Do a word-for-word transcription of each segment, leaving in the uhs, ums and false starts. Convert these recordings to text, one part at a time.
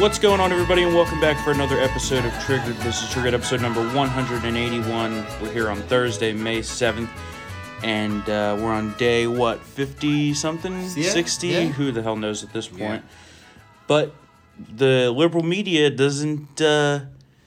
What's going on, everybody, and welcome back for another episode of Triggered. This is Triggered, episode number one hundred eighty-one. We're here on Thursday, May seventh, and uh, we're on day, what, fifty-something? Yeah, sixty? Yeah. Who the hell knows at this point? Yeah. But the liberal media doesn't... Uh,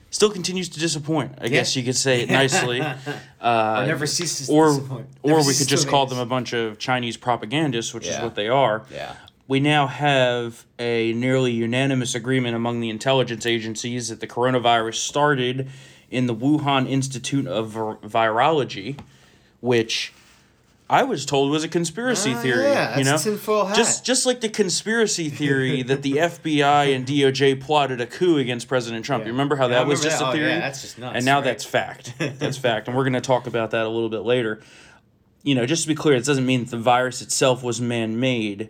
Still continues to disappoint, I yeah. guess you could say it nicely. uh, or never ceases to or, disappoint. Never or we could just call them a bunch of Chinese propagandists, which yeah. is what they are. Yeah. We now have a nearly unanimous agreement among the intelligence agencies that the coronavirus started in the Wuhan Institute of Vir- Virology, which I was told was a conspiracy uh, theory. Yeah, that's you know? Tinfoil hat. Just, just like the conspiracy theory that the F B I and D O J plotted a coup against President Trump. Yeah. You remember how yeah, that remember was just that. a theory? Oh, yeah, that's just nuts. And now right? that's fact. That's fact. And we're going to talk about that a little bit later. You know, just to be clear, it doesn't mean that the virus itself was man-made.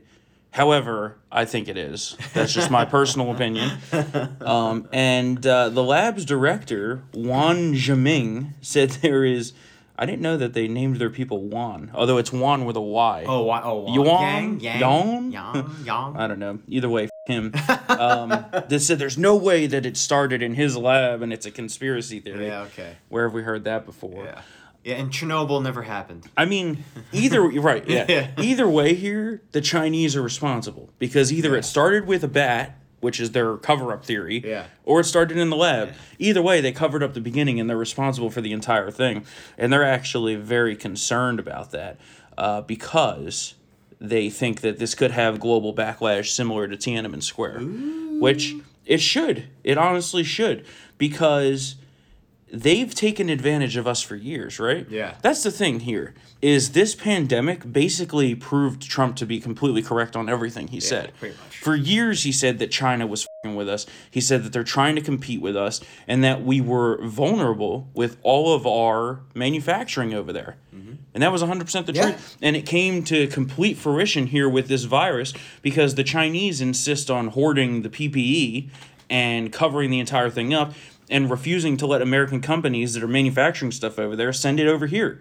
However, I think it is. That's just my personal opinion. Um, and uh, the lab's director, Yuan Zhiming, said there is... I didn't know that they named their people Juan, although it's Juan with a Y. Oh, why, oh Juan. Yuan? Yang, yang, yang, yang. I don't know. Either way, f*** him. Um, they said there's no way that it started in his lab and it's a conspiracy theory. Yeah, okay. Where have we heard that before? Yeah, yeah, and Chernobyl never happened. I mean, either right, yeah. yeah. Either way here, the Chinese are responsible because either yeah. it started with a bat, which is their cover-up theory, yeah. or it started in the lab. Yeah. Either way, they covered up the beginning, and they're responsible for the entire thing. And they're actually very concerned about that uh, because they think that this could have global backlash similar to Tiananmen Square, Ooh. which it should. It honestly should because they've taken advantage of us for years, right? Yeah. That's the thing here is this pandemic basically proved Trump to be completely correct on everything he yeah, said. Pretty much. For years he said that China was f***ing with us. He said that they're trying to compete with us and that we were vulnerable with all of our manufacturing over there. Mm-hmm. And that was one hundred percent the yeah. truth. And it came to complete fruition here with this virus because the Chinese insist on hoarding the P P E and covering the entire thing up and refusing to let American companies that are manufacturing stuff over there send it over here,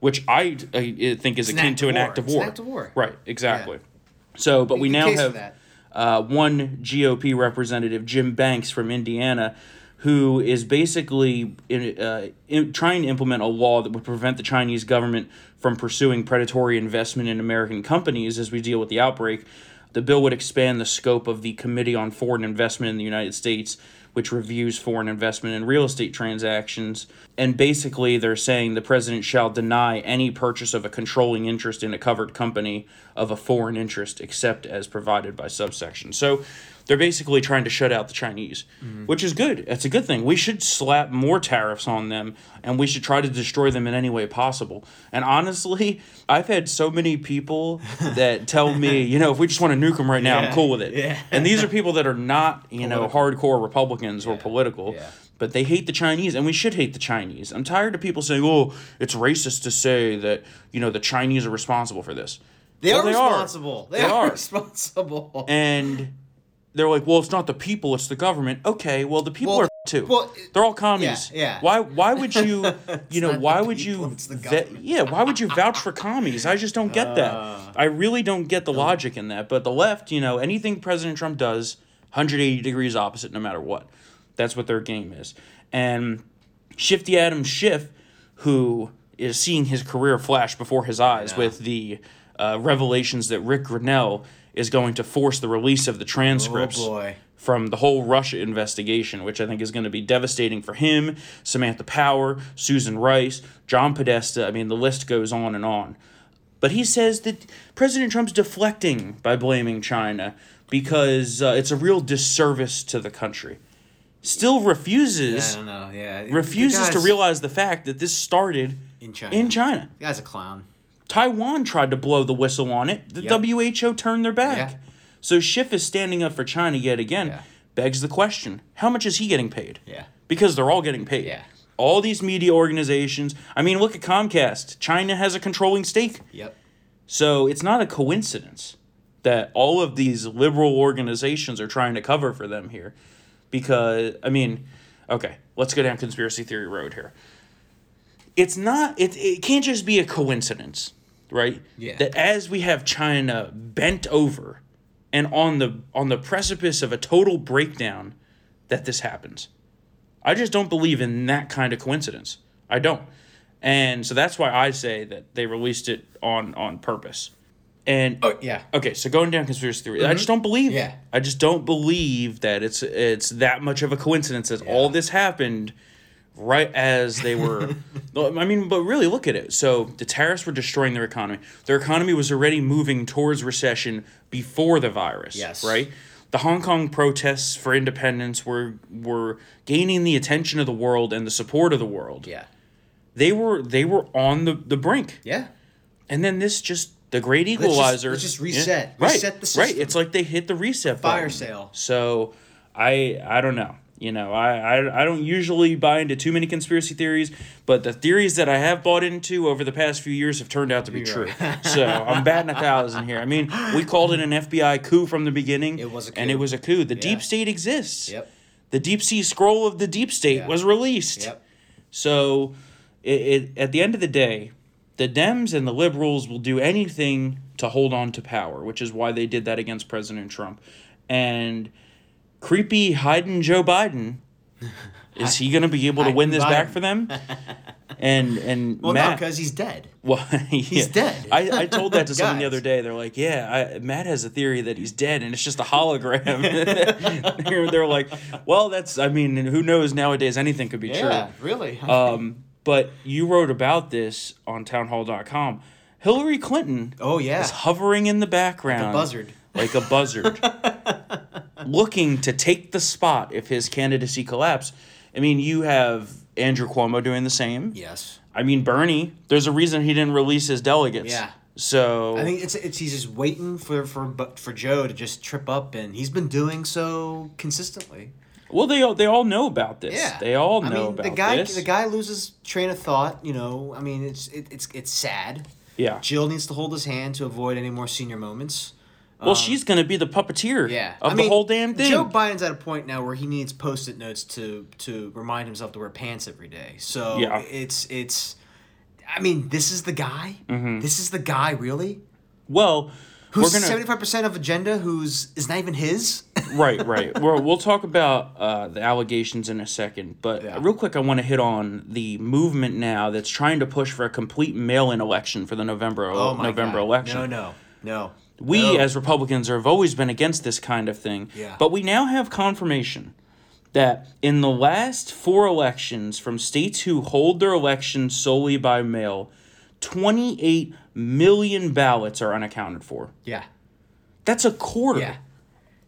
which I, I think is it's akin to an act of war. It's an act of war. Right, exactly. Yeah. So, but Make we now have uh, one G O P representative, Jim Banks from Indiana, who is basically in, uh, in, trying to implement a law that would prevent the Chinese government from pursuing predatory investment in American companies as we deal with the outbreak. The bill would expand the scope of the Committee on Foreign Investment in the United States, which reviews foreign investment in real estate transactions. And basically, they're saying the president shall deny any purchase of a controlling interest in a covered company of a foreign interest, except as provided by subsection. So they're basically trying to shut out the Chinese, mm-hmm. which is good. That's a good thing. We should slap more tariffs on them, and we should try to destroy them in any way possible. And honestly, I've had so many people that tell me, you know, if we just want to nuke them right now, yeah, I'm cool with it. Yeah. And these are people that are not, you know, hardcore Republicans. Yeah. or political, yeah. but they hate the Chinese, and we should hate the Chinese. I'm tired of people saying, oh, it's racist to say that, you know, the Chinese are responsible for this. They well, are they responsible. Are. They, they are, are responsible. And they're like, well, it's not the people, it's the government. Okay, well, the people well, are too. Well, they're all commies. Yeah, yeah. Why Why would you, you know, why would people, you, ve- yeah, why would you vouch for commies? I just don't get uh, that. I really don't get the no. logic in that. But the left, you know, anything President Trump does, one hundred eighty degrees opposite no matter what. That's what their game is. And shifty Adam Schiff, who is seeing his career flash before his eyes yeah. with the uh, revelations that Rick Grenell is going to force the release of the transcripts oh boy. from the whole Russia investigation, which I think is going to be devastating for him, Samantha Power, Susan Rice, John Podesta. I mean, the list goes on and on. But he says that President Trump's deflecting by blaming China because uh, it's a real disservice to the country. Still refuses I don't know, yeah. refuses to realize the fact that this started in China. In China. The guy's a clown. Taiwan tried to blow the whistle on it. The yep. W H O turned their back. Yeah. So Schiff is standing up for China yet again. Yeah. Begs the question, how much is he getting paid? Yeah. Because they're all getting paid. Yeah. All these media organizations. I mean, look at Comcast. China has a controlling stake. Yep. So it's not a coincidence that all of these liberal organizations are trying to cover for them here. Because, I mean, okay, let's go down conspiracy theory road here. It's not, it, it can't just be a coincidence, right? Yeah. That as we have China bent over and on the on the precipice of a total breakdown that this happens. I just don't believe in that kind of coincidence. I don't. And so that's why I say that they released it on, on purpose. And oh, yeah. Okay, so going down conspiracy theory, mm-hmm. I just don't believe yeah. it. I just don't believe that it's it's that much of a coincidence that yeah. all this happened right as they were. I mean, but really look at it. So the tariffs were destroying their economy. Their economy was already moving towards recession before the virus. Yes. Right? The Hong Kong protests for independence were were gaining the attention of the world and the support of the world. Yeah. They were they were on the, the brink. Yeah. And then this just the great equalizer. Let's just, let's just reset. Yeah, reset right, the system. Right. It's like they hit the reset button. Fire sale. So I I don't know. You know, I, I I don't usually buy into too many conspiracy theories, but the theories that I have bought into over the past few years have turned out to be You're true. Right. So I'm batting a thousand here. I mean, we called it an F B I coup from the beginning. It was a coup. And it was a coup. The yeah. deep state exists. Yep. The deep sea scroll of the deep state yeah. was released. Yep. So it, it at the end of the day, the Dems and the liberals will do anything to hold on to power, which is why they did that against President Trump. And creepy hiding Joe Biden, is he going to be able to win this Biden. back for them? And and well, Matt, no, because he's dead. Well, yeah. he's dead. I, I told that to someone the other day. They're like, yeah, I, Matt has a theory that he's dead, and it's just a hologram. they're, they're like, well, that's. I mean, who knows nowadays? Anything could be yeah, true. Yeah, really. Um, but you wrote about this on townhall dot com. Hillary Clinton. Oh yeah. Is hovering in the background, like a buzzard, like a buzzard. Looking to take the spot if his candidacy collapsed. I mean, you have Andrew Cuomo doing the same. Yes. I mean, Bernie, there's a reason he didn't release his delegates. Yeah. So I think it's it's he's just waiting for for for Joe to just trip up, and he's been doing so consistently. Well, they all they all know about this. Yeah. They all know I mean, about the guy, this. The guy loses train of thought. You know, I mean, it's it, it's it's sad. Yeah. Jill needs to hold his hand to avoid any more senior moments. Well, um, she's going to be the puppeteer yeah. of I mean, the whole damn thing. Joe Biden's at a point now where he needs Post-it notes to to remind himself to wear pants every day. So yeah. it's it's, I mean, this is the guy. Mm-hmm. This is the guy, really. Well, who's seventy-five percent of agenda? Who's is not even his? Right, right. Well, we'll talk about uh, the allegations in a second, but yeah. real quick, I want to hit on the movement now that's trying to push for a complete mail-in election for the November oh my November God. election. No, no, no. We, no. as Republicans, have always been against this kind of thing. Yeah. But we now have confirmation that in the last four elections from states who hold their elections solely by mail, twenty-eight million ballots are unaccounted for. Yeah. That's a quarter. Yeah.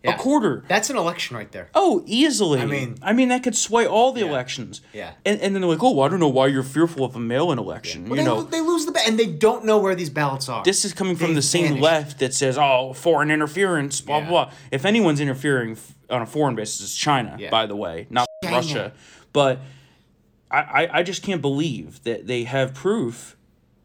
yeah. A quarter. That's an election right there. Oh, easily. I mean, I mean that could sway all the yeah. elections. Yeah. And and then they're like, oh, well, I don't know why you're fearful of a mail-in election. Yeah. Well, you they, know, they lose the ba- and they don't know where these ballots are. This is coming they from the same vanished. left that says, oh, foreign interference, blah yeah. blah. If anyone's interfering on a foreign basis, it's China, yeah. by the way, not China. Russia. But I, I I just can't believe that they have proof.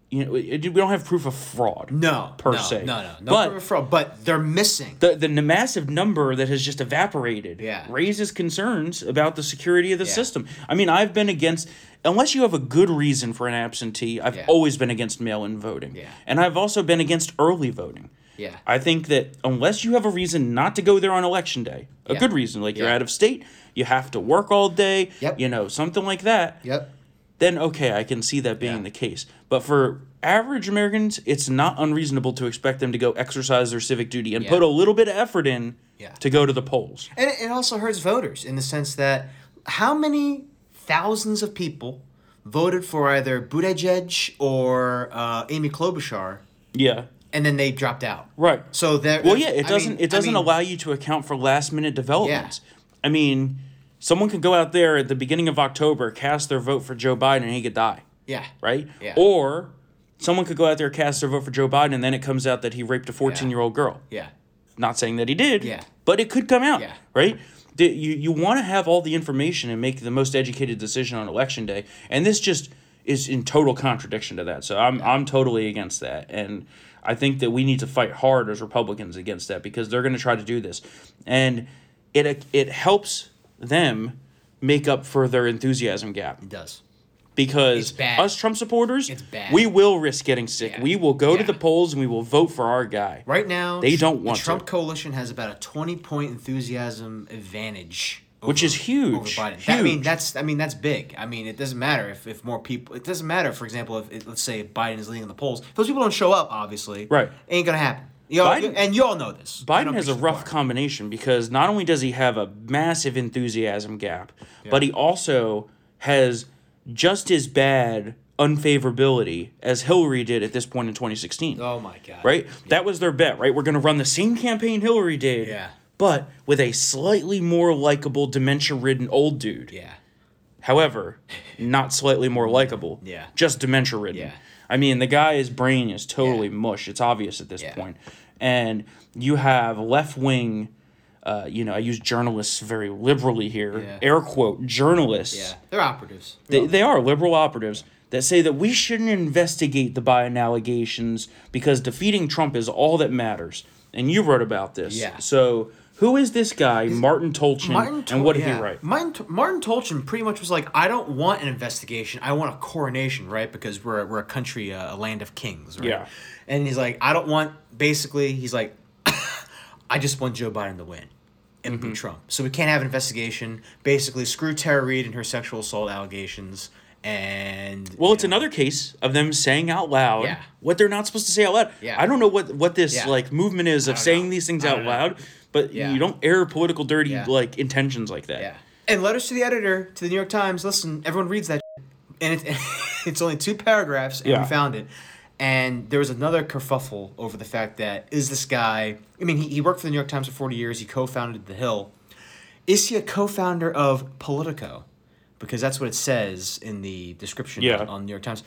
You know, we don't have proof of fraud. No, per no, se. No, no, no, no proof of fraud. But they're missing the the massive number that has just evaporated. Yeah. Raises concerns about the security of the yeah. system. I mean, I've been against unless you have a good reason for an absentee. I've yeah. always been against mail-in voting. Yeah. And I've also been against early voting. Yeah. I think that unless you have a reason not to go there on election day, a yeah. good reason, like yeah. you're out of state, you have to work all day. Yep. You know, something like that. Yep. Then, okay, I can see that being yeah. the case. But for average Americans, it's not unreasonable to expect them to go exercise their civic duty and yeah. put a little bit of effort in yeah. to go to the polls. And it also hurts voters in the sense that how many thousands of people voted for either Buttigieg or uh, Amy Klobuchar? Yeah. And then they dropped out. Right. So that Well, yeah, it doesn't I mean, it doesn't I mean, allow you to account for last-minute developments. Yeah. I mean, someone could go out there at the beginning of October, cast their vote for Joe Biden, and he could die. Yeah. Right? Yeah. Or someone could go out there, cast their vote for Joe Biden, and then it comes out that he raped a fourteen-year-old yeah. girl. Yeah. Not saying that he did. Yeah. But it could come out. Yeah. Right? You, you want to have all the information and make the most educated decision on Election Day. And this just is in total contradiction to that. So I'm yeah. I'm totally against that. And I think that we need to fight hard as Republicans against that because they're going to try to do this. And it it helps them make up for their enthusiasm gap. It does. Because us Trump supporters, we will risk getting sick. Yeah. We will go yeah. to the polls and we will vote for our guy. Right now, they don't want to. The Trump to. coalition has about a twenty-point enthusiasm advantage, over, which is huge. Over Biden. Huge. That, I mean, that's I mean that's big. I mean, it doesn't matter if, if more people. It doesn't matter. For example, if it, let's say if Biden is leading in the polls, if those people don't show up. Obviously, right? It ain't gonna happen. You know, Biden, and you all know this. Biden has a rough combination because not only does he have a massive enthusiasm gap, yeah. but he also has just as bad unfavorability as Hillary did at this point in twenty sixteen. Oh, my God. Right? Yeah. That was their bet, right? We're going to run the same campaign Hillary did, yeah. but with a slightly more likable, dementia-ridden old dude. Yeah. However, not slightly more likable. Yeah. Just dementia-ridden. Yeah. I mean, the guy's brain is totally yeah. mush. It's obvious at this yeah. point. And you have left-wing... Uh, you know, I use journalists very liberally here, yeah. air quote, journalists. Yeah, they're operatives. They, they are liberal operatives that say that we shouldn't investigate the Biden allegations because defeating Trump is all that matters. And you wrote about this. Yeah. So who is this guy, is Martin Tolchin, Martin Tol- and what did yeah. he write? Martin, Martin Tolchin pretty much was like, I don't want an investigation. I want a coronation, right? Because we're, we're a country, uh, a land of kings, right? Yeah. And he's like, I don't want, basically, he's like, I just want Joe Biden to win and mm-hmm. boot Trump. So we can't have an investigation. Basically, screw Tara Reade and her sexual assault allegations. And well, it's know. another case of them saying out loud yeah. what they're not supposed to say out loud. Yeah. I don't know what, what this yeah. like movement is of saying know. these things out know. loud, but yeah. you don't air political dirty yeah. like intentions like that. Yeah. And letters to the editor, to the New York Times. Listen, everyone reads that shit. And it, it's only two paragraphs and yeah. we found it. And there was another kerfuffle over the fact that, is this guy... I mean, he, he worked for the New York Times for forty years. He co-founded The Hill. Is he a co-founder of Politico? Because that's what it says in the description yeah. on the New York Times.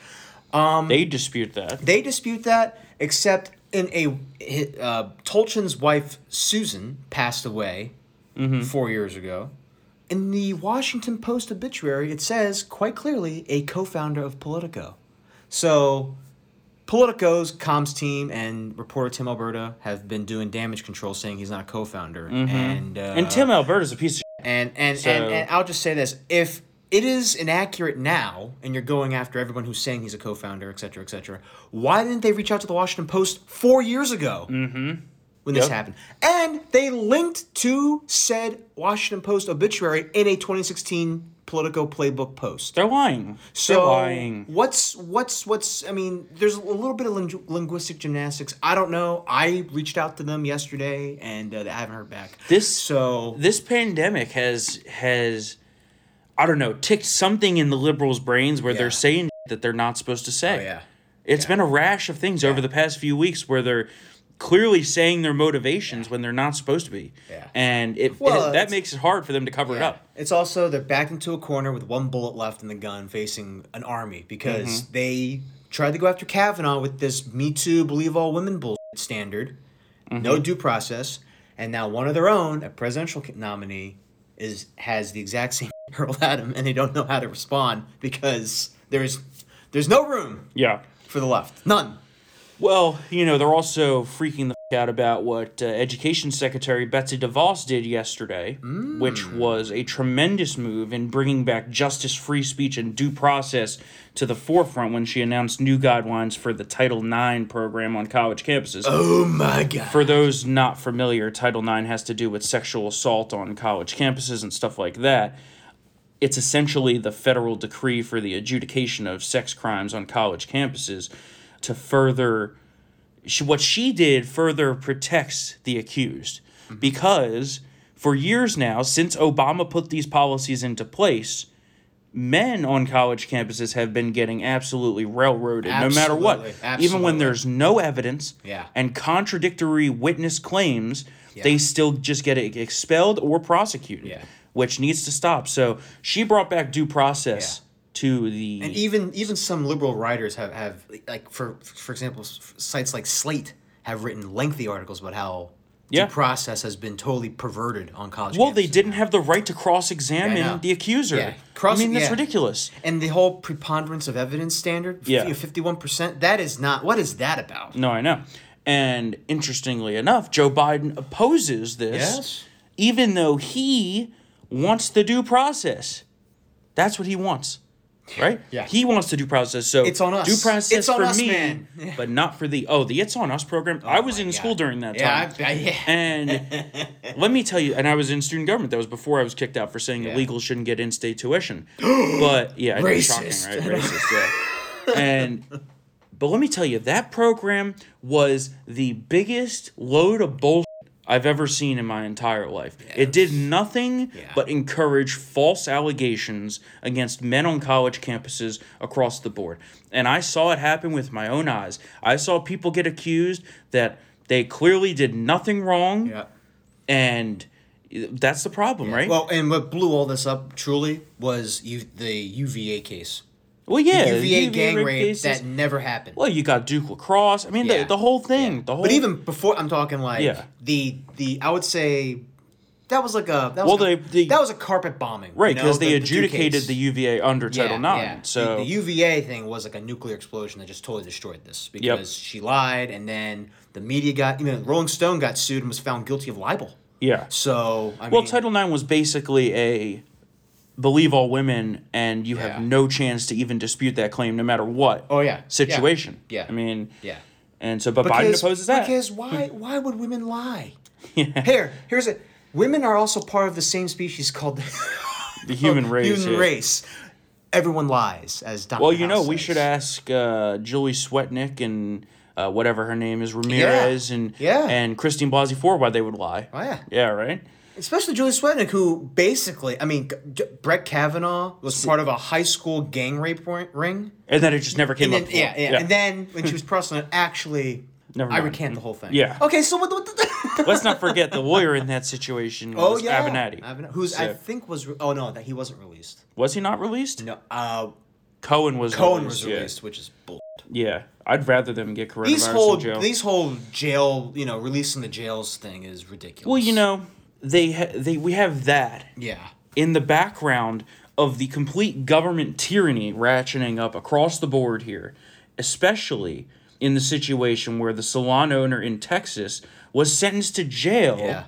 Um, they dispute that. They dispute that, except in a... Uh, Tolchin's wife, Susan, passed away mm-hmm. four years ago. In the Washington Post obituary, it says, quite clearly, a co-founder of Politico. So... Politico's comms team and reporter Tim Alberta have been doing damage control, saying he's not a co-founder. Mm-hmm. And uh, and Tim Alberta's a piece of shit. And and, so. and and I'll just say this. If it is inaccurate now, and you're going after everyone who's saying he's a co-founder, et cetera, et cetera, why didn't they reach out to the Washington Post four years ago mm-hmm. when this yep. happened? And they linked to said Washington Post obituary in a twenty sixteen Politico playbook post. They're lying. So They're lying. What's what's what's? I mean, there's a little bit of ling- linguistic gymnastics. I don't know. I reached out to them yesterday, and uh, I haven't heard back. This so this pandemic has has, I don't know, ticked something in the liberals' brains where yeah. they're saying that they're not supposed to say. Oh yeah. It's yeah. been a rash of things yeah. over the past few weeks where they're clearly saying their motivations yeah. when they're not supposed to be. Yeah. And it, well, it that makes it hard for them to cover yeah. it up. It's also they're backed into a corner with one bullet left in the gun facing an army because mm-hmm. they tried to go after Kavanaugh with this Me Too, believe all women bullshit standard, mm-hmm. no due process, and now one of their own, a presidential nominee, is has the exact same hurled at him, and they don't know how to respond because there's there's no room yeah. for the left. None. Well, you know, they're also freaking the f- out about what uh, Education Secretary Betsy DeVos did yesterday, mm. which was a tremendous move in bringing back justice, free speech, and due process to the forefront when she announced new guidelines for the Title nine program on college campuses. Oh, my God. For those not familiar, Title nine has to do with sexual assault on college campuses and stuff like that. It's essentially the federal decree for the adjudication of sex crimes on college campuses. To further, she, what she did further protects the accused mm-hmm. because for years now, since Obama put these policies into place, men on college campuses have been getting absolutely railroaded absolutely. no matter what. Absolutely. Even when there's no evidence yeah. and contradictory witness claims, yeah. they still just get expelled or prosecuted, yeah. which needs to stop. So she brought back due process. Yeah. To the and even even some liberal writers have, have like for for example sites like Slate have written lengthy articles about how yeah. the process has been totally perverted on college. Well, campuses. They didn't have the right to cross-examine yeah, the accuser. Yeah. Cross, I mean, that's yeah. ridiculous. And the whole preponderance of evidence standard, yeah, fifty-one percent. That is not what is that about? No, I know. And interestingly enough, Joe Biden opposes this, yes. even though he wants the due process. That's what he wants. right? Yeah. He wants to do process. So it's on us. Due process it's on for us, me, man. But not for the, oh, the It's On Us program. Oh, I was in God. school during that yeah, time. I, I, yeah. And let me tell you, and I was in student government. That was before I was kicked out for saying yeah. illegals shouldn't get in-state tuition. But yeah, it's shocking, right? Racist, yeah. And... But let me tell you, that program was the biggest load of bullshit I've ever seen in my entire life. Yes. It did nothing yeah. but encourage false allegations against men on college campuses across the board. And I saw it happen with my own eyes. I saw people get accused that they clearly did nothing wrong. Yeah. And that's the problem, yeah. right? Well, and what blew all this up truly was U- the U V A case. Well, yeah, the U V A, U V A gang rape cases. That never happened. Well, you got Duke lacrosse. I mean, yeah. the, the whole thing. Yeah. The whole. But even before, I'm talking like yeah. the the I would say that was like a that was well, a, the, the, that was a carpet bombing, right? Because you know, they the, adjudicated the, the U V A under yeah, Title nine. Yeah. So the, the U V A thing was like a nuclear explosion that just totally destroyed this because yep. she lied, and then the media got you know Rolling Stone got sued and was found guilty of libel. Yeah. So I well, mean, Title nine was basically a. believe all women, and you yeah. have no chance to even dispute that claim no matter what oh, yeah. situation. Yeah. yeah. I mean, yeah. And so, but because, Biden opposes that. Because why Why would women lie? Yeah. Here, here's it. Women are also part of the same species called the, the human race. human yeah. race. Everyone lies, as Doctor Well, you House know, says. We should ask uh, Julie Swetnick and uh, whatever her name is, Ramirez, yeah. and yeah. and Christine Blasey Ford why they would lie. Oh, yeah. Yeah, right? Especially Julie Swetnick, who basically, I mean, Brett Kavanaugh was part of a high school gang rape ring. And then it just never came and up. Then, yeah, yeah, yeah. And then when she was prosecuted, actually, never I recant the whole thing. Yeah. Okay, so what, what the... Let's not forget the lawyer in that situation was oh, yeah. Avenatti. Avenatti. Who's, so. I think, was... Re- oh, no, that he wasn't released. Was he not released? No. Uh, Cohen was Cohen released, was released yeah. which is bull. Yeah, I'd rather them get coronavirus these whole, in jail. These whole jail, you know, releasing the jails thing is ridiculous. Well, you know... They ha- they we have that yeah. in the background of the complete government tyranny ratcheting up across the board here, especially in the situation where the salon owner in Texas was sentenced to jail yeah.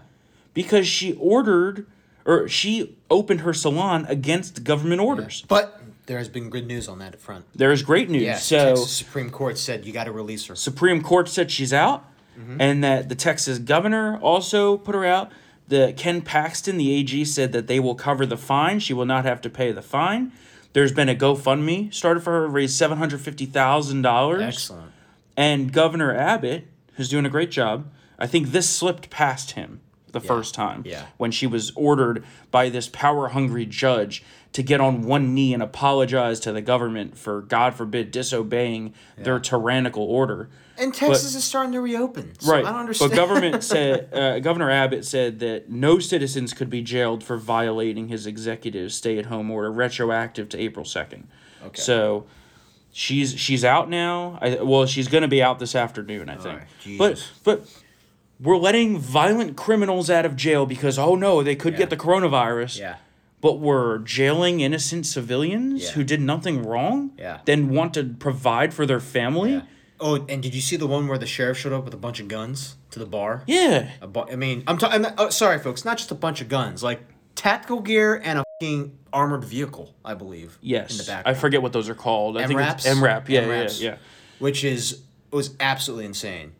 because she ordered or she opened her salon against government orders. Yeah. But there has been good news on that front. There is great news. Yeah, so Texas Supreme Court said you got to release her. Supreme Court said she's out mm-hmm. and that the Texas governor also put her out. The Ken Paxton, the A G, said that they will cover the fine. She will not have to pay the fine. There's been a GoFundMe started for her, raised seven hundred fifty thousand dollars. Excellent. And Governor Abbott, who's doing a great job, I think this slipped past him the yeah. first time yeah. when she was ordered by this power-hungry judge to get on one knee and apologize to the government for, God forbid, disobeying yeah. their tyrannical order. And Texas but, is starting to reopen, so right. I don't understand. But government said, uh, Governor Abbott said that no citizens could be jailed for violating his executive stay-at-home order retroactive to April second. Okay. So she's she's out now. I, well, she's going to be out this afternoon, I All think. Right. But but we're letting violent criminals out of jail because, oh, no, they could yeah. get the coronavirus. Yeah. But we're jailing innocent civilians yeah. who did nothing wrong, yeah. then want to provide for their family. Yeah. Oh, and did you see the one where the sheriff showed up with a bunch of guns to the bar? Yeah. A bu- I mean, I'm talking. Oh, sorry, folks. Not just a bunch of guns, like tactical gear and a fucking armored vehicle, I believe. Yes. In the background. I forget what those are called. I think it's M RAP. Yeah, yeah, yeah. Which is was absolutely insane.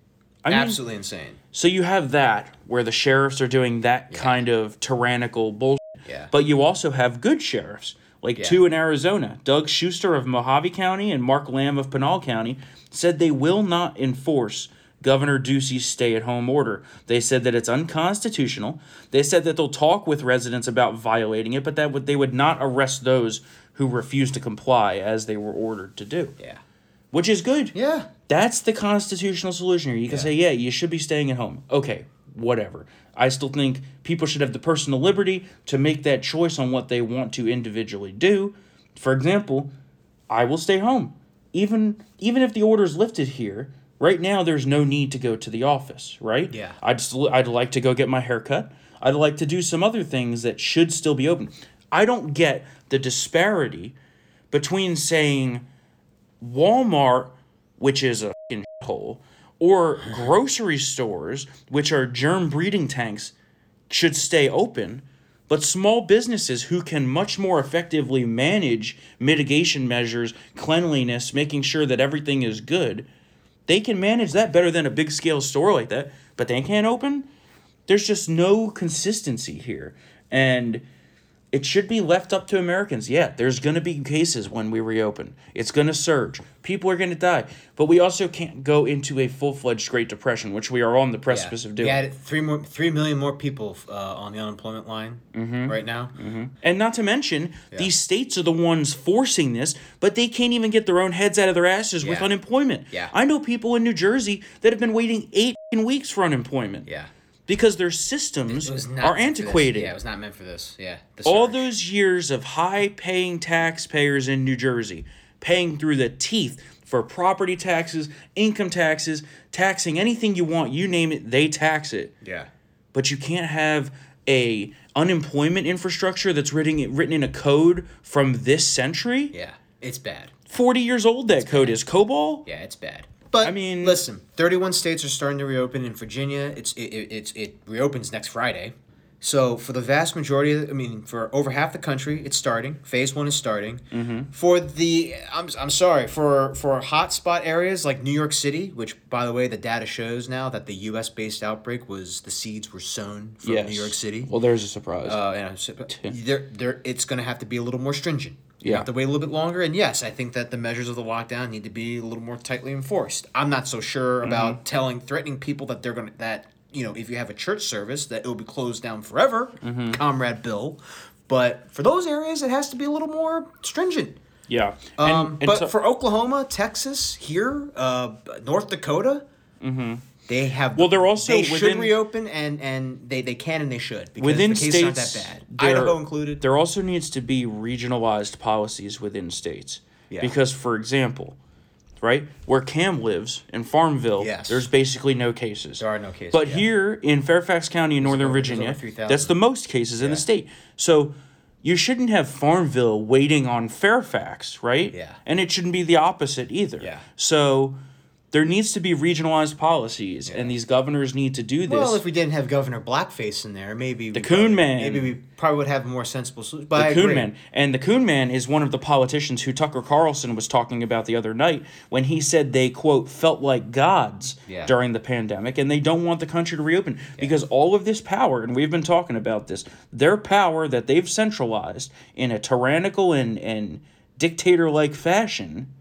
I mean, absolutely insane. So you have that where the sheriffs are doing that yeah. kind of tyrannical bullshit. Yeah. But you also have good sheriffs. Like yeah. two in Arizona, Doug Schuster of Mojave County and Mark Lamb of Pinal County said they will not enforce Governor Ducey's stay-at-home order. They said that it's unconstitutional. They said that they'll talk with residents about violating it, but that would, they would not arrest those who refuse to comply as they were ordered to do. Yeah, which is good. Yeah, that's the constitutional solution here. You can yeah. say, yeah, you should be staying at home. Okay, whatever. I still think people should have the personal liberty to make that choice on what they want to individually do. For example, I will stay home. Even even if the order is lifted here, right now there's no need to go to the office, right? Yeah. I'd still, I'd like to go get my haircut. I'd like to do some other things that should still be open. I don't get the disparity between saying Walmart, which is a fucking shithole, or grocery stores, which are germ breeding tanks, should stay open, but small businesses who can much more effectively manage mitigation measures, cleanliness, making sure that everything is good, they can manage that better than a big-scale store like that, but they can't open? There's just no consistency here, and it should be left up to Americans. Yeah, there's going to be cases when we reopen. It's going to surge. People are going to die. But we also can't go into a full-fledged Great Depression, which we are on the precipice yeah. of doing. We added three more, three million more people uh, on the unemployment line mm-hmm. right now. Mm-hmm. And not to mention, yeah. these states are the ones forcing this, but they can't even get their own heads out of their asses yeah. with unemployment. Yeah. I know people in New Jersey that have been waiting eight weeks for unemployment. Yeah. Because their systems are antiquated. Yeah, it was not meant for this. Yeah. All those years of high-paying taxpayers in New Jersey, paying through the teeth for property taxes, income taxes, taxing anything you want, you name it, they tax it. Yeah. But you can't have a unemployment infrastructure that's written written in a code from this century. Yeah, it's bad. forty years old that code is. COBOL? Yeah, it's bad. But I mean, listen, thirty-one states are starting to reopen. In Virginia, it's it, it it's it reopens next Friday. So for the vast majority, of, I mean, for over half the country, it's starting. Phase one is starting. Mm-hmm. For the I'm I'm sorry for for hotspot areas like New York City, which by the way, the data shows now that the U S based outbreak was the seeds were sown from yes. New York City. Well, there's a surprise. Uh, yeah, there there it's going to have to be a little more stringent. You yeah. have to wait a little bit longer. And yes, I think that the measures of the lockdown need to be a little more tightly enforced. I'm not so sure about mm-hmm. telling, threatening people that they're going to, that, you know, if you have a church service, that it'll be closed down forever, mm-hmm. Comrade Bill. But for those areas, it has to be a little more stringent. Yeah. And, um, and but so- for Oklahoma, Texas, here, uh, North Dakota, mm-hmm. They have. Well, they're also they within, should reopen, and, and they, they can and they should because within the case states, not that bad. Idaho included. There also needs to be regionalized policies within states. Yeah. Because, for example, right where Cam lives in Farmville, yes. there's basically no cases. There are no cases. But yeah. here in Fairfax County in there's Northern over, Virginia, that's the most cases yeah. in the state. So you shouldn't have Farmville waiting on Fairfax, right? Yeah. And it shouldn't be the opposite either. Yeah. So. There needs to be regionalized policies, yeah. and these governors need to do this. Well, if we didn't have Governor Blackface in there, maybe the we Coon probably, Man. Maybe we probably would have a more sensible solution. The I Coon agree. Man, and the Coon Man is one of the politicians who Tucker Carlson was talking about the other night when he said they quote felt like gods yeah. during the pandemic, and they don't want the country to reopen yeah. because all of this power, and we've been talking about this, their power that they've centralized in a tyrannical and and dictator-like fashion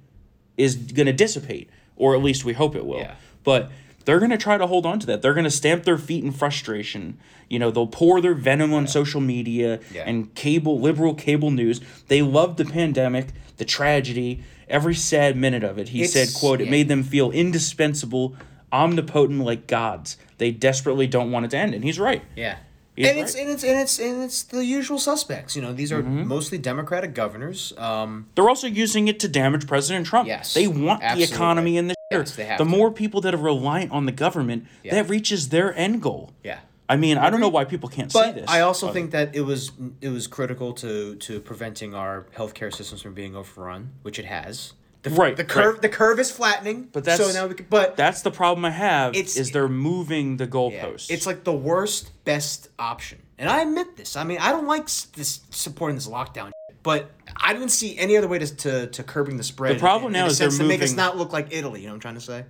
is going to dissipate. Or at least we hope it will. Yeah. But they're going to try to hold on to that. They're going to stamp their feet in frustration. You know, they'll pour their venom on yeah. social media yeah. and cable, liberal cable news. They love the pandemic, the tragedy, every sad minute of it. He it's, said, quote, yeah. it made them feel indispensable, omnipotent like gods. They desperately don't want it to end. And he's right. Yeah. He's and, right. It's, and it's and it's and it's the usual suspects. You know, these are mm-hmm. mostly Democratic governors. Um, They're also using it to damage President Trump. Yes, they want absolutely. the economy in the yes, they have The to. more people that are reliant on the government, yeah. that reaches their end goal. Yeah. I mean, I don't know why people can't but see this. I also but. think that it was it was critical to to preventing our healthcare systems from being overrun, which it has. The, right, the curve right. the curve is flattening, but that's so now we can, but that's the problem I have it's, is they're moving the goalposts. Yeah, it's like the worst best option, and I admit this. I mean, I don't like this supporting this lockdown, but I didn't see any other way to to, to curbing the spread. The problem in, now in is they're moving to make us not look like Italy. You know what I'm trying to say?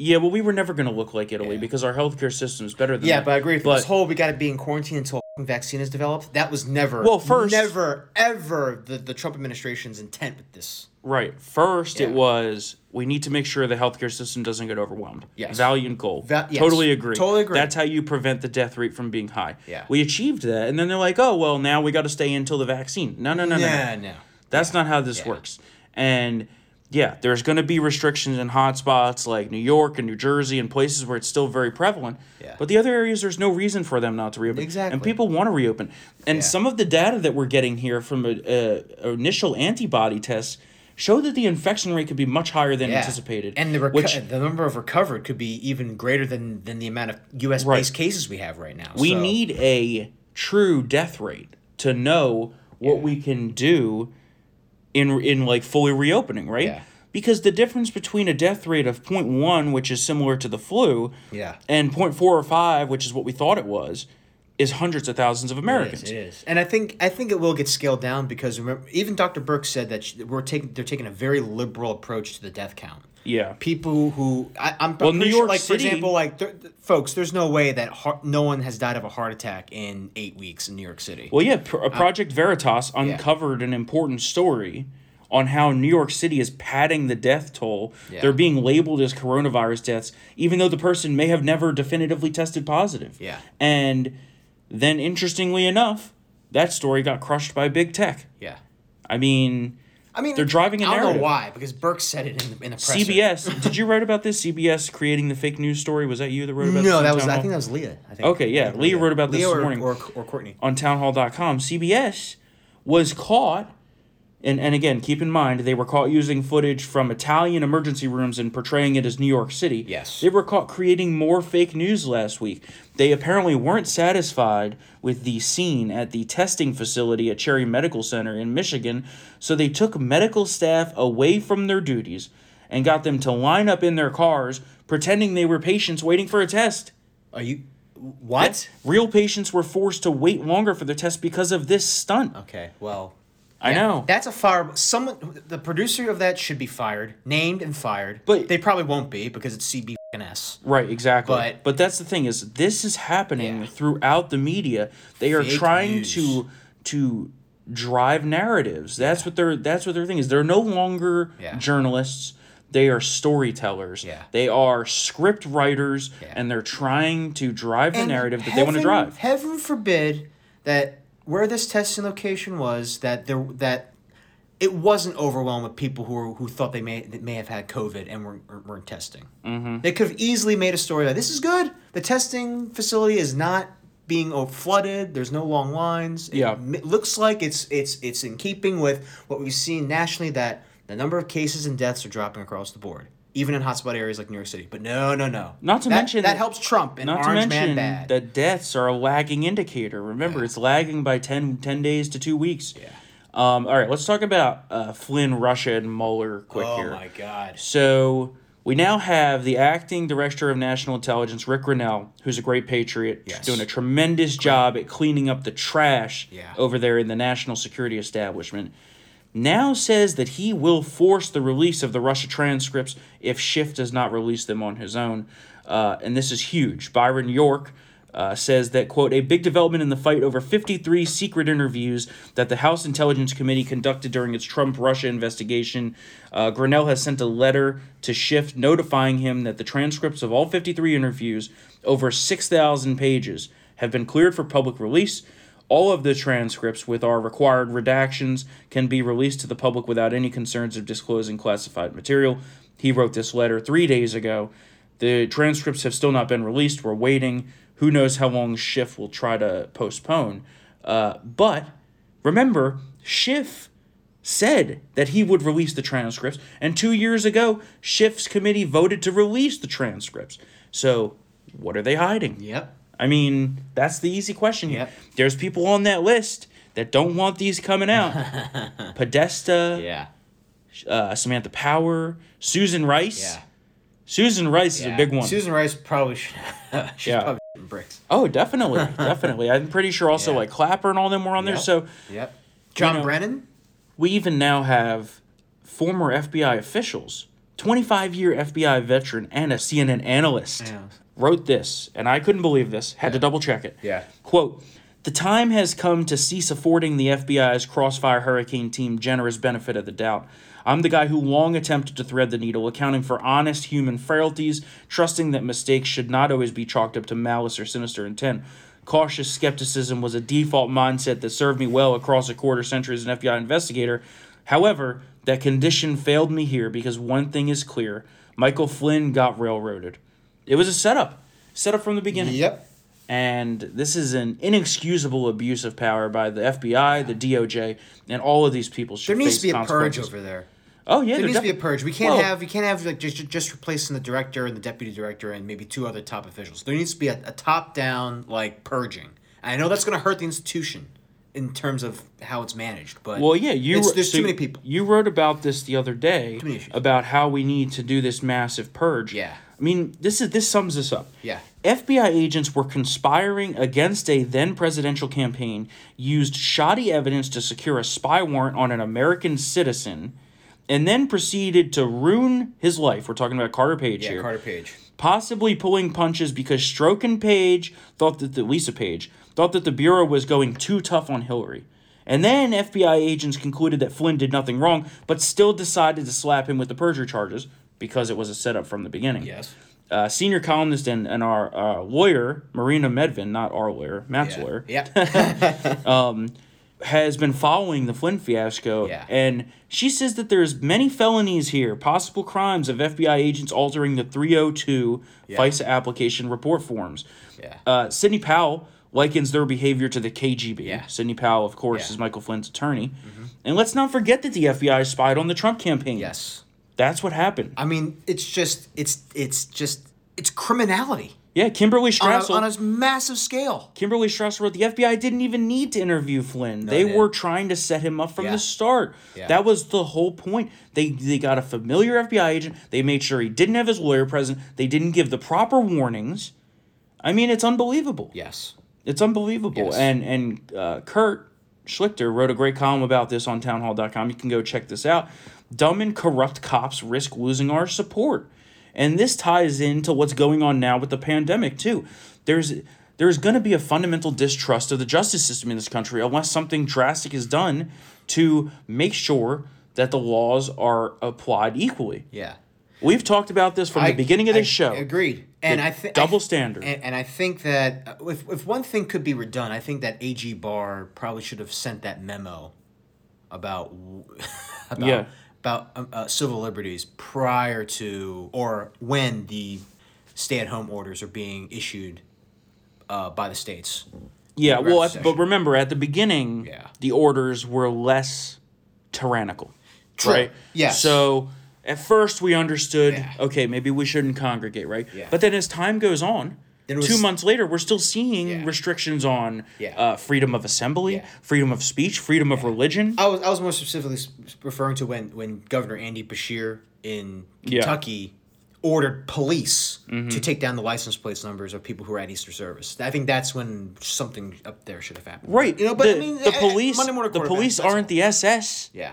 Yeah, well, we were never going to look like Italy yeah. because our healthcare system is better than. Yeah, that. but I agree. But, this whole we got to be in quarantine until a vaccine is developed. That was never, well, first, never, ever the the Trump administration's intent with this. Right. First, yeah. it was we need to make sure the healthcare system doesn't get overwhelmed. Yes. Valiant goal. Va- yes. Totally agree. Totally agree. That's how you prevent the death rate from being high. Yeah. We achieved that, and then they're like, oh, well, now we got to stay in until the vaccine. No, no, no, no. Nah, no. no. That's yeah. not how this yeah. works. And, yeah, there's going to be restrictions in hotspots like New York and New Jersey and places where it's still very prevalent. Yeah. But the other areas, there's no reason for them not to reopen. Exactly. And people want to reopen. And yeah. some of the data that we're getting here from a, a, a initial antibody tests show that the infection rate could be much higher than yeah. anticipated. And the reco- which, the number of recovered could be even greater than, than the amount of U S-based right. cases we have right now. We so. need a true death rate to know what yeah. we can do in in like fully reopening, right? Yeah. Because the difference between a death rate of zero point one, which is similar to the flu, yeah. and zero point four or five, which is what we thought it was, is hundreds of thousands of Americans. It is, it is. And I think I think it will get scaled down because remember, even Doctor Birx said that she, we're taking they're taking a very liberal approach to the death count. Yeah. People who I, I'm well, New York sure, like City, for example, like th- th- folks, there's no way that heart, no one has died of a heart attack in eight weeks in New York City. Well, yeah, pr- Project um, Veritas uncovered yeah. an important story on how New York City is padding the death toll. Yeah. They're being labeled as coronavirus deaths, even though the person may have never definitively tested positive. Yeah. And then, interestingly enough, that story got crushed by big tech. Yeah. I mean, I mean they're driving a narrative. I don't know why, because Birx said it in the, in the press. C B S, did you write about this? C B S creating the fake news story? Was that you that wrote about no, this? No, that was, I think that was Leah. I think. Okay, yeah. Leah, Leah wrote about this Leah this morning. Or, or, or Courtney. On townhall dot com. C B S was caught. And and again, keep in mind, they were caught using footage from Italian emergency rooms and portraying it as New York City. Yes. They were caught creating more fake news last week. They apparently weren't satisfied with the scene at the testing facility at Cherry Medical Center in Michigan, so they took medical staff away from their duties and got them to line up in their cars pretending they were patients waiting for a test. Are you... What? Yeah. Real patients were forced to wait longer for their test because of this stunt. Okay, well... I yeah, know. That's a fire. Someone, the producer of that should be fired, named and fired. But they probably won't be because it's C B S. Right, exactly. But, but that's the thing is this is happening yeah. throughout the media. They are trying news. to to drive narratives. That's yeah. what they're that's what their thing is. They're no longer yeah. journalists. They are storytellers. Yeah. They are script writers yeah. and they're trying to drive and the narrative that heaven, they want to drive. Heaven forbid that where this testing location was, that there that it wasn't overwhelmed with people who were, who thought they may that may have had COVID and weren't weren't testing. Mm-hmm. They could have easily made a story like this is good. The testing facility is not being flooded. There's no long lines. It yeah, looks like it's it's it's in keeping with what we've seen nationally that the number of cases and deaths are dropping across the board, even in hotspot areas like New York City. But no, no, no. Not to that, mention... That, that helps Trump and Orange Man bad. Not to mention the deaths are a lagging indicator. Remember, yeah. it's lagging by ten, ten days to two weeks. Yeah. Um, all right, let's talk about uh, Flynn, Russia, and Mueller quick oh here. Oh, my God. So we now have the acting director of National Intelligence, Rick Grenell, who's a great patriot, yes. doing a tremendous great. job at cleaning up the trash yeah. over there in the national security establishment. Now says that he will force the release of the Russia transcripts if Schiff does not release them on his own. Uh, and this is huge. Byron York uh, says that, quote, a big development in the fight over fifty-three secret interviews that the House Intelligence Committee conducted during its Trump-Russia investigation. Uh, Grenell has sent a letter to Schiff notifying him that the transcripts of all fifty-three interviews, over six thousand pages, have been cleared for public release. All of the transcripts with our required redactions can be released to the public without any concerns of disclosing classified material. He wrote this letter three days ago. The transcripts have still not been released. We're waiting. Who knows how long Schiff will try to postpone. Uh, but remember, Schiff said that he would release the transcripts. And two years ago, Schiff's committee voted to release the transcripts. So what are they hiding? Yep. I mean, that's the easy question here. Yep. There's people on that list that don't want these coming out. Podesta, yeah. uh, Samantha Power, Susan Rice. Yeah. Susan Rice yeah. is a big one. Susan Rice probably should she's yeah. probably shitting bricks. Oh, definitely. Definitely. I'm pretty sure also yeah. like Clapper and all them were on yep. there. So Yep. John you know, Brennan? We even now have former F B I officials, twenty-five-year F B I veteran and a C N N analyst. Yeah. Wrote this, and I couldn't believe this, had yeah. to double check it. Yeah. Quote, the time has come to cease affording the F B I's Crossfire Hurricane team generous benefit of the doubt. I'm the guy who long attempted to thread the needle, accounting for honest human frailties, trusting that mistakes should not always be chalked up to malice or sinister intent. Cautious skepticism was a default mindset that served me well across a quarter century as an F B I investigator. However, that condition failed me here because one thing is clear. Michael Flynn got railroaded. It was a setup, setup from the beginning. Yep. And this is an inexcusable abuse of power by the F B I, the D O J, and all of these people. Should there needs face to be a purge over there. Oh yeah, there needs def- to be a purge. We can't well, have we can't have like just just replacing the director and the deputy director and maybe two other top officials. There needs to be a, a top down like purging. And I know that's going to hurt the institution in terms of how it's managed, but well, yeah, you it's, there's so too many people. You wrote about this the other day about how we need to do this massive purge. Yeah. I mean, this is this sums this up. Yeah. F B I agents were conspiring against a then-presidential campaign, used shoddy evidence to secure a spy warrant on an American citizen, and then proceeded to ruin his life. We're talking about Carter Page yeah, here. Yeah, Carter Page. Possibly pulling punches because Stroke and Page thought that the Lisa Page thought that the Bureau was going too tough on Hillary. And then F B I agents concluded that Flynn did nothing wrong, but still decided to slap him with the perjury charges because it was a setup from the beginning. Yes. Uh, senior columnist and, and our uh, lawyer, Marina Medvin, not our lawyer, Matt's yeah. lawyer, yeah. um, has been following the Flynn fiasco. Yeah. And she says that there's many felonies here, possible crimes of F B I agents altering the three oh two yeah. FISA application report forms. Yeah. Uh, Sidney Powell likens their behavior to the K G B. Yeah. Sidney Powell, of course, yeah. is Michael Flynn's attorney. Mm-hmm. And let's not forget that the F B I spied on the Trump campaign. Yes. That's what happened. I mean, it's just, it's, it's just, it's criminality. Yeah, Kimberly Strassel. On a, on a massive scale. Kimberly Strassel wrote, the F B I didn't even need to interview Flynn. No, they they were trying to set him up from yeah. the start. Yeah. That was the whole point. They they got a familiar F B I agent. They made sure he didn't have his lawyer present. They didn't give the proper warnings. I mean, it's unbelievable. Yes. It's unbelievable. Yes. And, and uh, Kurt Schlichter wrote a great column about this on townhall dot com. You can go check this out. Dumb and corrupt cops risk losing our support. And this ties into what's going on now with the pandemic, too. There's there's going to be a fundamental distrust of the justice system in this country unless something drastic is done to make sure that the laws are applied equally. Yeah. We've talked about this from I, the beginning of this I, show. Agreed. And I think double standard. And, and I think that if if one thing could be redone, I think that A G Barr probably should have sent that memo about about yeah. about uh, civil liberties prior to or when the stay-at-home orders are being issued uh, by the states. Yeah, well, at, but remember, at the beginning, yeah. the orders were less tyrannical, True. right? Yes. So at first we understood, yeah. okay, maybe we shouldn't congregate, right? Yeah. But then as time goes on, was, two months later, we're still seeing yeah. restrictions on yeah. uh, freedom of assembly, yeah. freedom of speech, freedom yeah. of religion. I was I was more specifically referring to when, when Governor Andy Beshear in Kentucky yeah. ordered police mm-hmm. to take down the license plate numbers of people who were at Easter service. I think that's when something up there should have happened. Right. You know, but the, I mean, the I, police, I, the police aren't all. the S S. Yeah.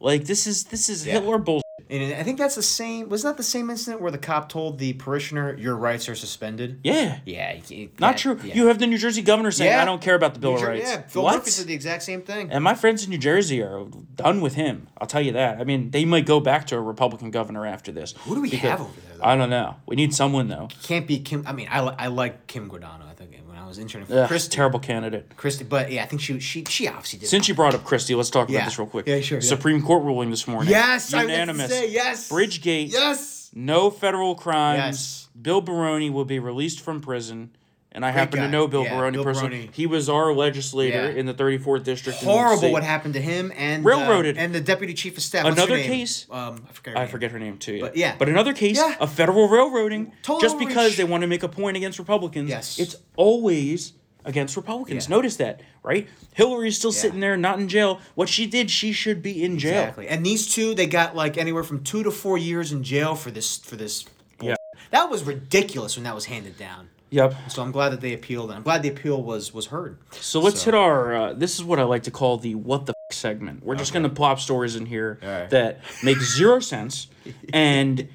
Like this is this is yeah. Hitler bullshit. And I think that's the same. Wasn't that the same incident where the cop told the parishioner, "Your rights are suspended"? Yeah, yeah, it, not that, true. Yeah. You have the New Jersey governor saying, yeah. "I don't care about the Bill Jer- of Rights." Yeah, Phil Murphy said the exact same thing. And my friends in New Jersey are done with him. I'll tell you that. I mean, they might go back to a Republican governor after this. Who do we have over there? Though? I don't know. We need someone though. Can't be Kim. I mean, I li- I like Kim Guadagno. I think when I was interning for Ugh, Christie, terrible candidate. Christie, but yeah, I think she she she obviously did. Since you brought up Christie, let's talk yeah. about this real quick. Yeah, sure. Yeah. Supreme Court ruling this morning. Yes, unanimous. I Yes. Bridgegate. Yes. No federal crimes. Yes. Bill Baroni will be released from prison. And I Great happen guy. to know Bill yeah, Baroni Bill personally. Baroni. He was our legislator yeah. in the thirty-fourth District. Horrible what happened to him and railroaded. Uh, and the deputy chief of staff. What's another case. Um, I forget her I name. forget her name too. Yeah. But, yeah. but another case yeah. of federal railroading. Total just because reach. they want to make a point against Republicans. Yes. It's always against Republicans. Yeah. Notice that, right? Hillary's still yeah. sitting there, not in jail. What she did, she should be in jail. Exactly. And these two, they got like anywhere from two to four years in jail for this for this bullshit. Yeah. That was ridiculous when that was handed down. Yep. So I'm glad that they appealed, and I'm glad the appeal was was heard. So let's so. hit our, uh, this is what I like to call the what the f- segment. We're okay. just going to plop stories in here right. that make zero sense, and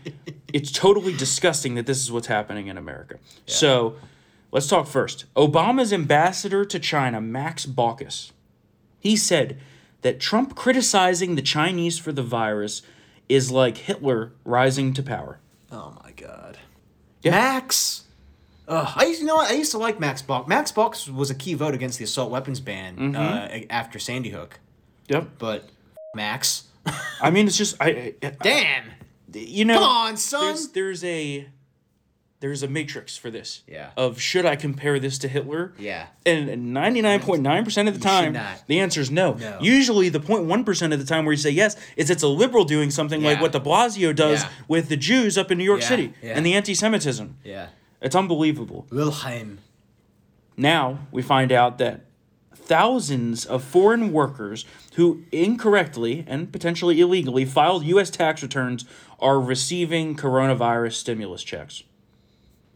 it's totally disgusting that this is what's happening in America. Yeah. So let's talk first. Obama's ambassador to China, Max Baucus, he said that Trump criticizing the Chinese for the virus is like Hitler rising to power. Oh, my God. Yeah. Max! Ugh. I used, you know what? I used to like Max Baucus. Max Baucus was a key vote against the assault weapons ban mm-hmm. uh, after Sandy Hook. Yep. But Max. I mean, it's just... I, I Damn! I, you know, Come on, son! There's, there's a... There's a matrix for this. Yeah. Of should I compare this to Hitler? Yeah. And ninety-nine point nine percent of the time, the answer is no. no. Usually the zero point one percent of the time where you say yes is it's a liberal doing something yeah. like what de Blasio does yeah. with the Jews up in New York yeah. City yeah. and the anti-Semitism. Yeah. It's unbelievable. Wilhelm. Now we find out that thousands of foreign workers who incorrectly and potentially illegally filed U S tax returns are receiving coronavirus stimulus checks.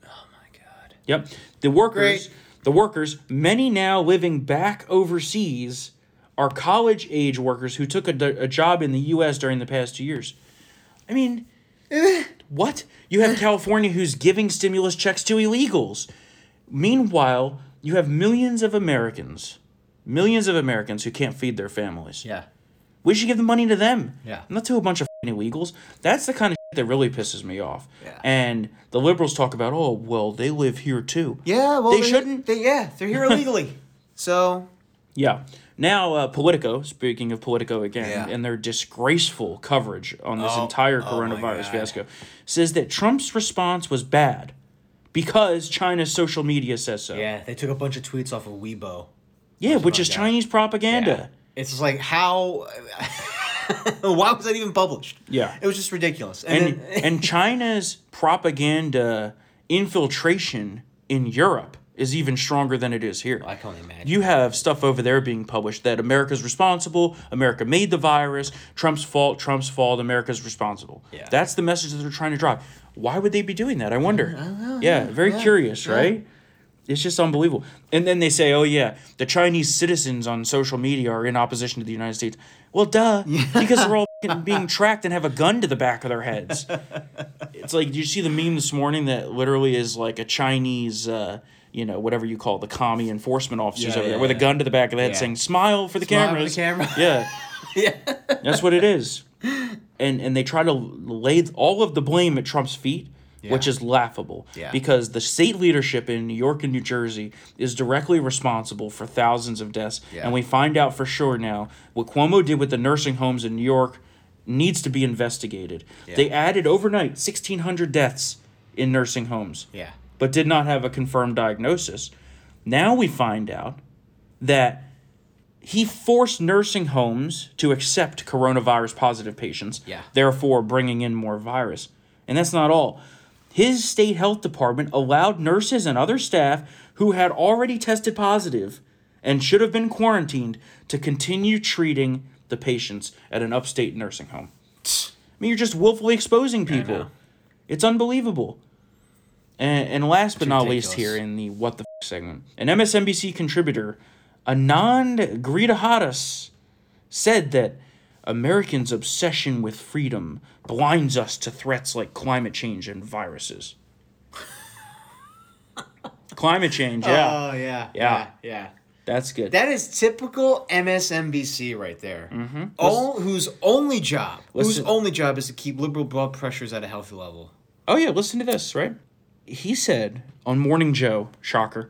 Oh, my God. Yep. The workers, Great. the workers, many now living back overseas, are college-age workers who took a, a job in the U S during the past two years. I mean, what? You have California who's giving stimulus checks to illegals. Meanwhile, you have millions of Americans, millions of Americans who can't feed their families. Yeah. We should give the money to them. Yeah. Not to a bunch of illegals. That's the kind of shit that really pisses me off. Yeah. And the liberals talk about, oh, well, they live here too. Yeah, well, they shouldn't. They, yeah, they're here illegally. So. Yeah. Now, uh, Politico, speaking of Politico again, yeah. and their disgraceful coverage on this oh, entire coronavirus oh fiasco, says that Trump's response was bad because China's social media says so. Yeah, they took a bunch of tweets off of Weibo. Yeah, which is that. Chinese propaganda. Yeah. It's just like, how... Why was that even published? Yeah. It was just ridiculous. And, and, then... and China's propaganda infiltration in Europe is even stronger than it is here. I can't imagine. You have stuff over there being published that America's responsible, America made the virus, Trump's fault, Trump's fault, America's responsible. Yeah. That's the message that they're trying to drive. Why would they be doing that? I wonder. I don't know. Yeah, yeah, very yeah. curious, yeah. right? It's just unbelievable. And then they say, oh, yeah, the Chinese citizens on social media are in opposition to the United States. Well, duh, yeah. because they're all being tracked and have a gun to the back of their heads. It's like, did you see the meme this morning that literally is like a Chinese... Uh, you know, whatever you call the commie enforcement officers yeah, over yeah, there with yeah. a gun to the back of the head yeah. saying, smile for the smile cameras. Smile for the camera. Yeah. yeah. That's what it is. And and they try to lay all of the blame at Trump's feet, yeah. which is laughable. Yeah. Because the state leadership in New York and New Jersey is directly responsible for thousands of deaths. Yeah. And we find out for sure now what Cuomo did with the nursing homes in New York needs to be investigated. Yeah. They added overnight sixteen hundred deaths in nursing homes. Yeah. But did not have a confirmed diagnosis. Now we find out that he forced nursing homes to accept coronavirus positive patients, yeah. therefore bringing in more virus. And that's not all. His state health department allowed nurses and other staff who had already tested positive and should have been quarantined to continue treating the patients at an upstate nursing home. I mean, you're just willfully exposing people. It's unbelievable. And, and last but not least here in the What the F*** segment, an M S N B C contributor, Anand Giridharadas, said that Americans' obsession with freedom blinds us to threats like climate change and viruses. Climate change, yeah. Oh, yeah. Yeah. Yeah. yeah. That's good. That is typical M S N B C right there. Mm-hmm. All, whose only job, whose only job is to keep liberal blood pressures at a healthy level. Oh, yeah. Listen to this, right? He said on Morning Joe, shocker,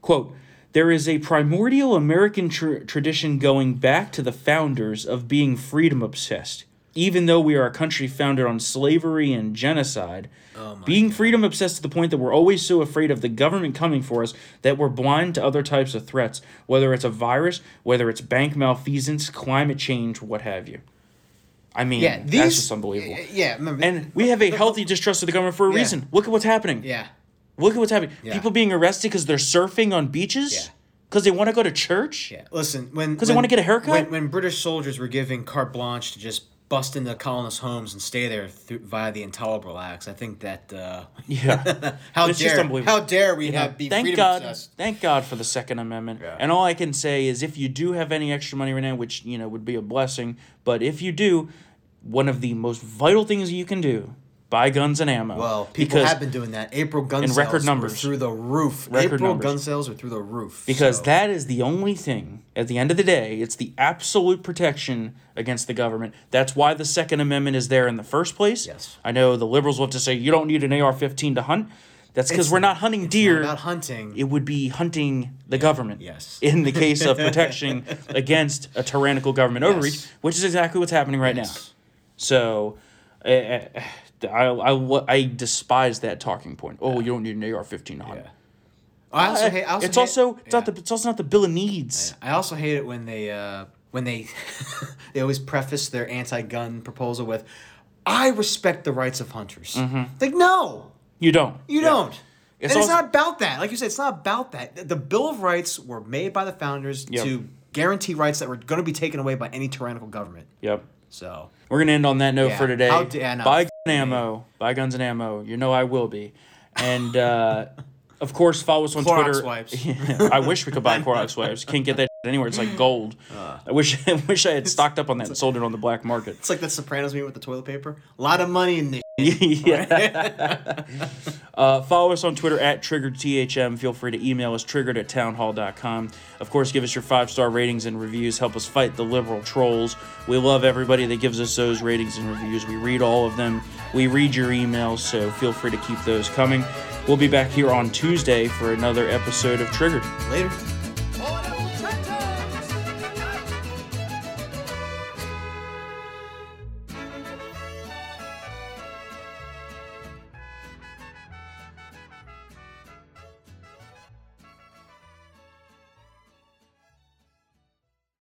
quote, there is a primordial American tra- tradition going back to the founders of being freedom obsessed. Even though we are a country founded on slavery and genocide, oh my being God. freedom obsessed to the point that we're always so afraid of the government coming for us that we're blind to other types of threats, whether it's a virus, whether it's bank malfeasance, climate change, what have you. I mean, yeah, these, that's just unbelievable. Yeah, remember, and we have a healthy distrust of the government for a yeah. reason. Look at what's happening. Yeah. Look at what's happening. Yeah. People being arrested because they're surfing on beaches? Because yeah. they want to go to church? Yeah. Listen, when... Because they want to get a haircut? When, when British soldiers were given carte blanche to just bust into colonists' homes and stay there th- via the Intolerable Acts, I think that... Uh, yeah. how it's dare How dare we yeah. have be thank freedom God, obsessed. Thank God for the Second Amendment. Yeah. And all I can say is if you do have any extra money right now, which, you know, would be a blessing, but if you do... One of the most vital things you can do, buy guns and ammo. Well, people have been doing that. April gun sales record numbers, were through the roof. Record April numbers. gun sales were through the roof. Because so. that is the only thing, at the end of the day, it's the absolute protection against the government. That's why the Second Amendment is there in the first place. Yes. I know the liberals love to say, you don't need an A R fifteen to hunt. That's because we're not hunting it's deer. We're not hunting. It would be hunting the yeah, government. Yes. In the case of protection against a tyrannical government yes. overreach, which is exactly what's happening right yes. now. So, uh, I, I, I despise that talking point. Oh, yeah. you don't need an A R fifteen to hunt. Yeah. I also hate. I also it's hate, also it's yeah. not the it's also not the bill of needs. I, I also hate it when they uh, when they they always preface their anti-gun proposal with, "I respect the rights of hunters." Mm-hmm. Like, no, you don't. You yeah. don't. It's, and also, it's not about that. Like you said, it's not about that. The Bill of Rights were made by the founders yep. to guarantee rights that were going to be taken away by any tyrannical government. Yep. So we're going to end on that note yeah. for today. How, yeah, no, buy guns and ammo. Buy guns and ammo. You know I will be. And, uh, of course, follow us on Clorox Twitter. Wipes. Yeah, I wish we could buy Clorox wipes. Can't get that anywhere. It's like gold. Uh, I wish I wish I had stocked up on that and like, sold it on the black market. It's like that Sopranos meme with the toilet paper. A lot of money in this yeah. uh, follow us on Twitter at Triggered T H M. Feel free to email us Triggered at townhall dot com. Of course, give us your five-star ratings and reviews. Help us fight the liberal trolls. We love everybody that gives us those ratings and reviews. We read all of them. We read your emails, so feel free to keep those coming. We'll be back here on Tuesday for another episode of Triggered. Later.